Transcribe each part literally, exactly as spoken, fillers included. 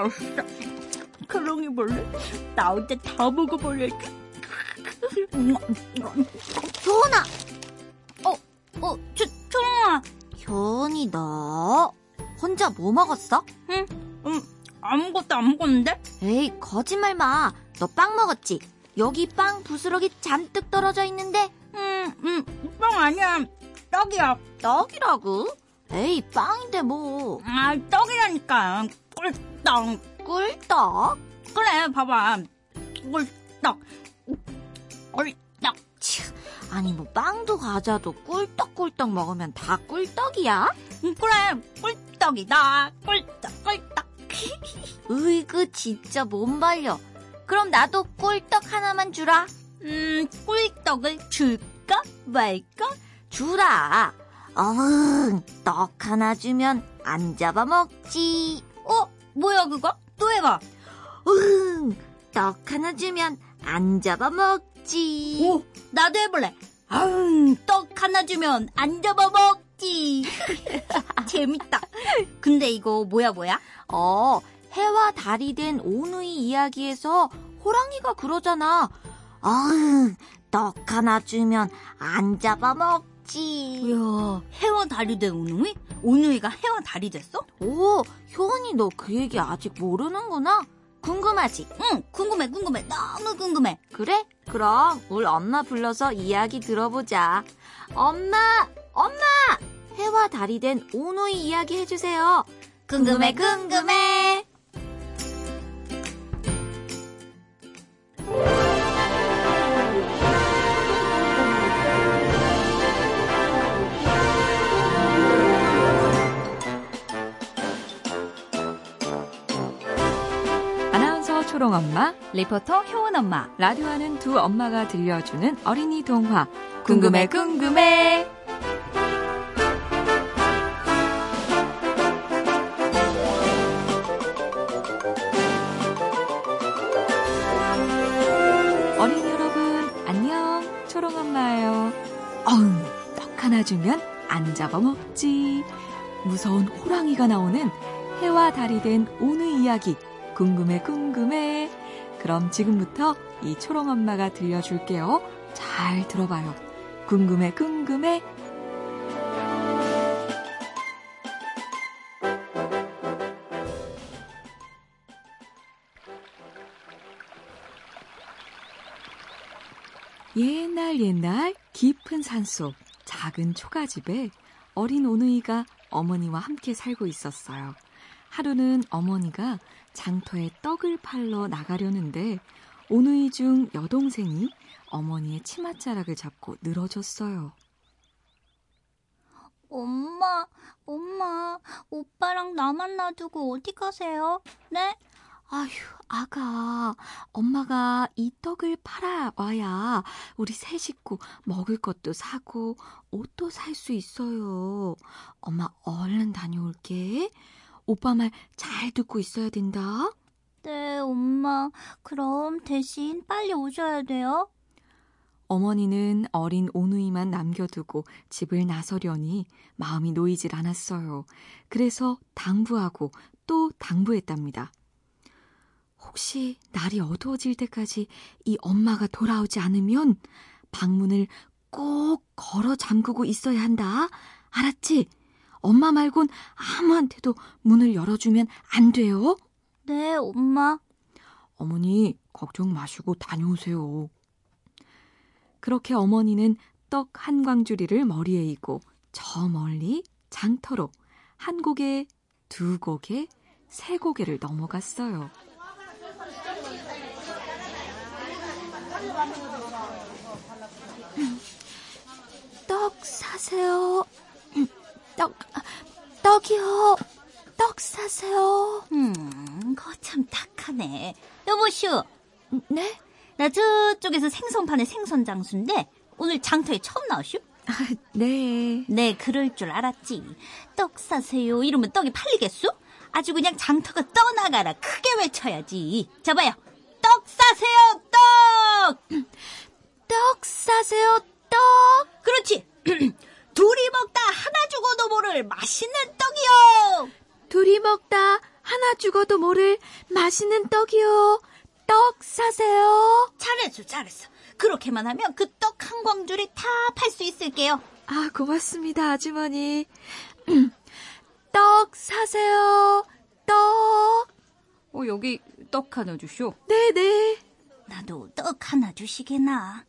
맛있다. 크롱이 볼래? 나 혼자 다 먹어버려. 효은아! 어, 어, 저, 청아. 효은이 너 혼자 뭐 먹었어? 응, 응, 아무것도 안 먹었는데? 에이, 거짓말 마. 너 빵 먹었지? 여기 빵 부스러기 잔뜩 떨어져 있는데. 응, 응, 빵 아니야. 떡이야. 떡이라고? 에이, 빵인데 뭐. 아, 떡이라니까. 꿀떡. 꿀떡? 그래, 봐봐. 꿀떡. 꿀떡. 참, 아니 뭐 빵도 과자도 꿀떡꿀떡 먹으면 다 꿀떡이야? 응, 그래, 꿀떡이다. 꿀떡, 꿀떡. 으이그, 진짜 못 말려. 그럼 나도 꿀떡 하나만 주라. 음, 꿀떡을 줄까 말까? 주라. 어흥, 떡 하나 주면 안 잡아먹지. 어? 뭐야 그거? 또 해봐. 어흥, 떡 하나 주면 안 잡아먹지. 오, 나도 해볼래. 아흥, 떡 하나 주면 안 잡아먹지. 재밌다. 근데 이거 뭐야 뭐야? 어, 해와 달이 된 오누이 이야기에서 호랑이가 그러잖아. 어흥, 떡 하나 주면 안 잡아먹지. 이야, 해와 달이 된 오누이? 오누이가 해와 달이 됐어? 오, 효은이 너 그 얘기 아직 모르는구나. 궁금하지? 응, 궁금해 궁금해. 너무 궁금해. 그래? 그럼 우리 엄마 불러서 이야기 들어보자. 엄마, 엄마! 해와 달이 된 오누이 이야기 해주세요. 궁금해 궁금해. 초롱엄마, 리포터 효은엄마, 라디오하는 두 엄마가 들려주는 어린이 동화 궁금해 궁금해. 어린이 여러분 안녕, 초롱엄마예요. 어흥, 떡 하나 주면 안 잡아먹지. 무서운 호랑이가 나오는 해와 달이 된 오누이 이야기 궁금해 궁금해. 그럼 지금부터 이 초롱엄마가 들려줄게요. 잘 들어봐요. 궁금해 궁금해. 옛날 옛날 깊은 산속 작은 초가집에 어린 오누이가 어머니와 함께 살고 있었어요. 하루는 어머니가 장터에 떡을 팔러 나가려는데 오누이 중 여동생이 어머니의 치맛자락을 잡고 늘어졌어요. 엄마, 엄마, 오빠랑 나만 놔두고 어디 가세요? 네? 아휴, 아가, 엄마가 이 떡을 팔아 와야 우리 세 식구 먹을 것도 사고 옷도 살 수 있어요. 엄마 얼른 다녀올게. 오빠 말 잘 듣고 있어야 된다. 네, 엄마. 그럼 대신 빨리 오셔야 돼요. 어머니는 어린 오누이만 남겨두고 집을 나서려니 마음이 놓이질 않았어요. 그래서 당부하고 또 당부했답니다. 혹시 날이 어두워질 때까지 이 엄마가 돌아오지 않으면 방문을 꼭 걸어 잠그고 있어야 한다. 알았지? 엄마 말곤 아무한테도 문을 열어주면 안 돼요? 네, 엄마. 어머니, 걱정 마시고 다녀오세요. 그렇게 어머니는 떡 한 광주리를 머리에 이고 저 멀리 장터로 한 고개, 두 고개, 세 고개를 넘어갔어요. 떡 사세요. 떡, 떡이요. 떡 사세요. 음, 거참 딱하네. 여보슈. 네? 나 저쪽에서 생선판에 생선 장수인데 오늘 장터에 처음 나왔슈? 아, 네. 네, 그럴 줄 알았지. 떡 사세요. 이러면 떡이 팔리겠슈? 아주 그냥 장터가 떠나가라. 크게 외쳐야지. 자, 봐요. 떡 사세요. 떡. 떡 사세요. 떡. 그렇지. 둘이 먹다 하나 주고도 모를 맛있는 떡이요. 둘이 먹다 하나 하나 죽어도 모를 맛있는 떡이요. 떡 사세요. 잘했어, 잘했어. 그렇게만 하면 그 떡 한 광줄이 다 팔 수 있을게요. 아, 고맙습니다, 아주머니. 떡 사세요. 떡. 어, 여기 떡 하나 주시오. 네네. 나도 떡 하나 주시게나.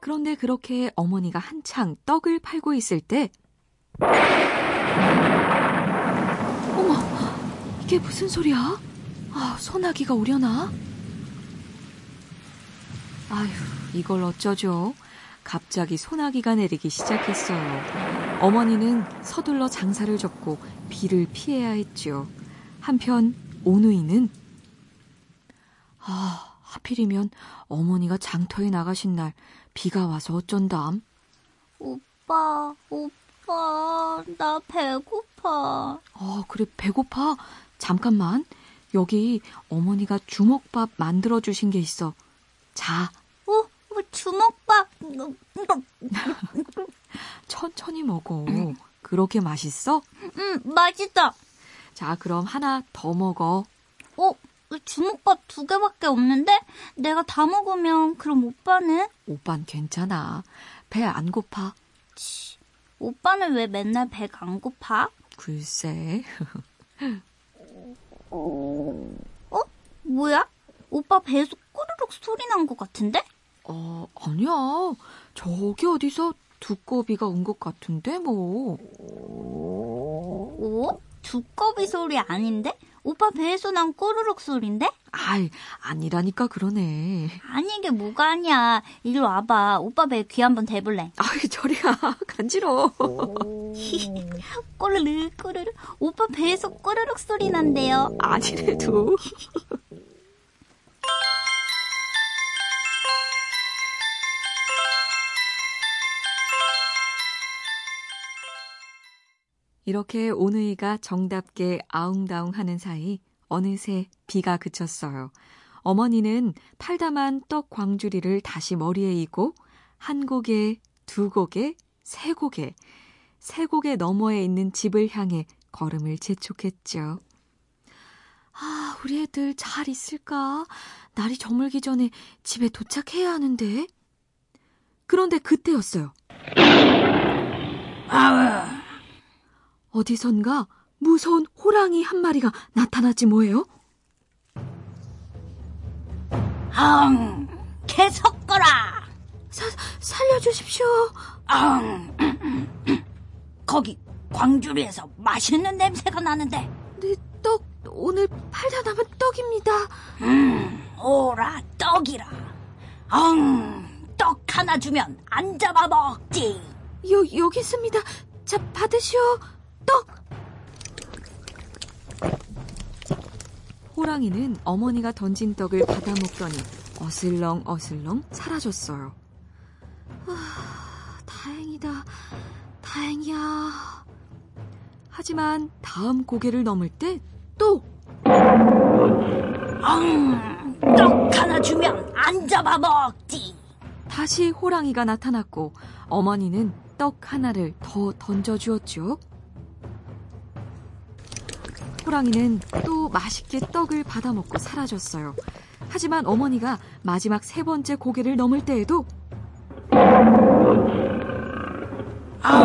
그런데 그렇게 어머니가 한창 떡을 팔고 있을 때, 어머, 이게 무슨 소리야? 아, 소나기가 오려나? 아휴, 이걸 어쩌죠? 갑자기 소나기가 내리기 시작했어요. 어머니는 서둘러 장사를 접고 비를 피해야 했지요. 한편 오누이는, 아, 하필이면 어머니가 장터에 나가신 날 비가 와서 어쩐담. 오빠, 오빠, 나 배고파. 어, 그래, 배고파? 잠깐만, 여기 어머니가 주먹밥 만들어주신 게 있어. 자. 오, 주먹밥. 천천히 먹어. 음. 그렇게 맛있어? 응, 음, 맛있다. 자, 그럼 하나 더 먹어. 오, 주먹밥 두 개밖에 없는데? 내가 다 먹으면 그럼 오빠는? 오빤 괜찮아. 배 안 고파. 치, 오빠는 왜 맨날 배가 안 고파? 글쎄. 어? 뭐야? 오빠 배에서 꼬르륵 소리 난 것 같은데? 어, 아니야. 저기 어디서 두꺼비가 온 것 같은데 뭐. 어? 두꺼비 소리 아닌데? 오빠 배에서 난 꼬르륵 소린데? 아이, 아니라니까 그러네. 아니, 이게 뭐가 아니야. 이리 와봐. 오빠 배에 귀 한번 대볼래. 아이, 저리야. 간지러워. 꼬르륵, 꼬르륵. 오빠 배에서 꼬르륵 소리 난대요. 아니래도. 이렇게 오누이가 정답게 아웅다웅하는 사이 어느새 비가 그쳤어요. 어머니는 팔다만 떡 광주리를 다시 머리에 이고 한 고개, 두 고개, 세 고개, 세 고개 너머에 있는 집을 향해 걸음을 재촉했죠. 아, 우리 애들 잘 있을까? 날이 저물기 전에 집에 도착해야 하는데. 그런데 그때였어요. 아우! 어디선가 무서운 호랑이 한 마리가 나타났지 뭐예요? 앙! 계속 거라! 사, 살려주십시오. 앙! 거기 광주리에서 맛있는 냄새가 나는데. 네, 떡, 오늘 팔다 남은 떡입니다. 음, 오라 떡이라. 앙! 떡 하나 주면 안 잡아먹지. 여, 여기 있습니다. 자, 받으시오. 떡! 호랑이는 어머니가 던진 떡을 받아먹더니 어슬렁 어슬렁 사라졌어요. 아, 다행이다. 다행이야. 하지만 다음 고개를 넘을 때 또! 엉! 떡 하나 주면 안 잡아먹지! 다시 호랑이가 나타났고 어머니는 떡 하나를 더 던져주었죠. 호랑이는 또 맛있게 떡을 받아먹고 사라졌어요. 하지만 어머니가 마지막 세 번째 고개를 넘을 때에도 아,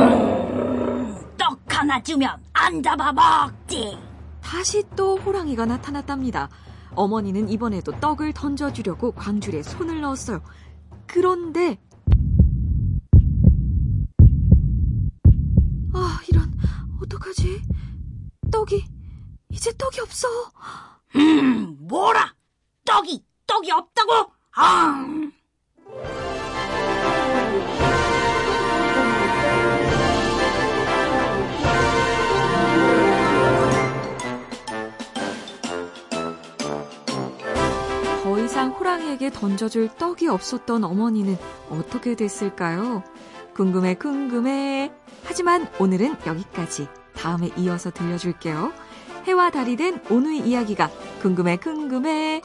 떡 하나 주면 안 잡아먹지. 다시 또 호랑이가 나타났답니다. 어머니는 이번에도 떡을 던져주려고 광주리에 손을 넣었어요. 그런데 아, 이런, 어떡하지? 떡이 이제 떡이 없어. 음, 뭐라? 떡이, 떡이 없다고? 아! 더 이상 호랑이에게 던져줄 떡이 없었던 어머니는 어떻게 됐을까요? 궁금해, 궁금해. 하지만 오늘은 여기까지. 다음에 이어서 들려줄게요. 해와 달이 된 오누이 이야기가 궁금해 궁금해.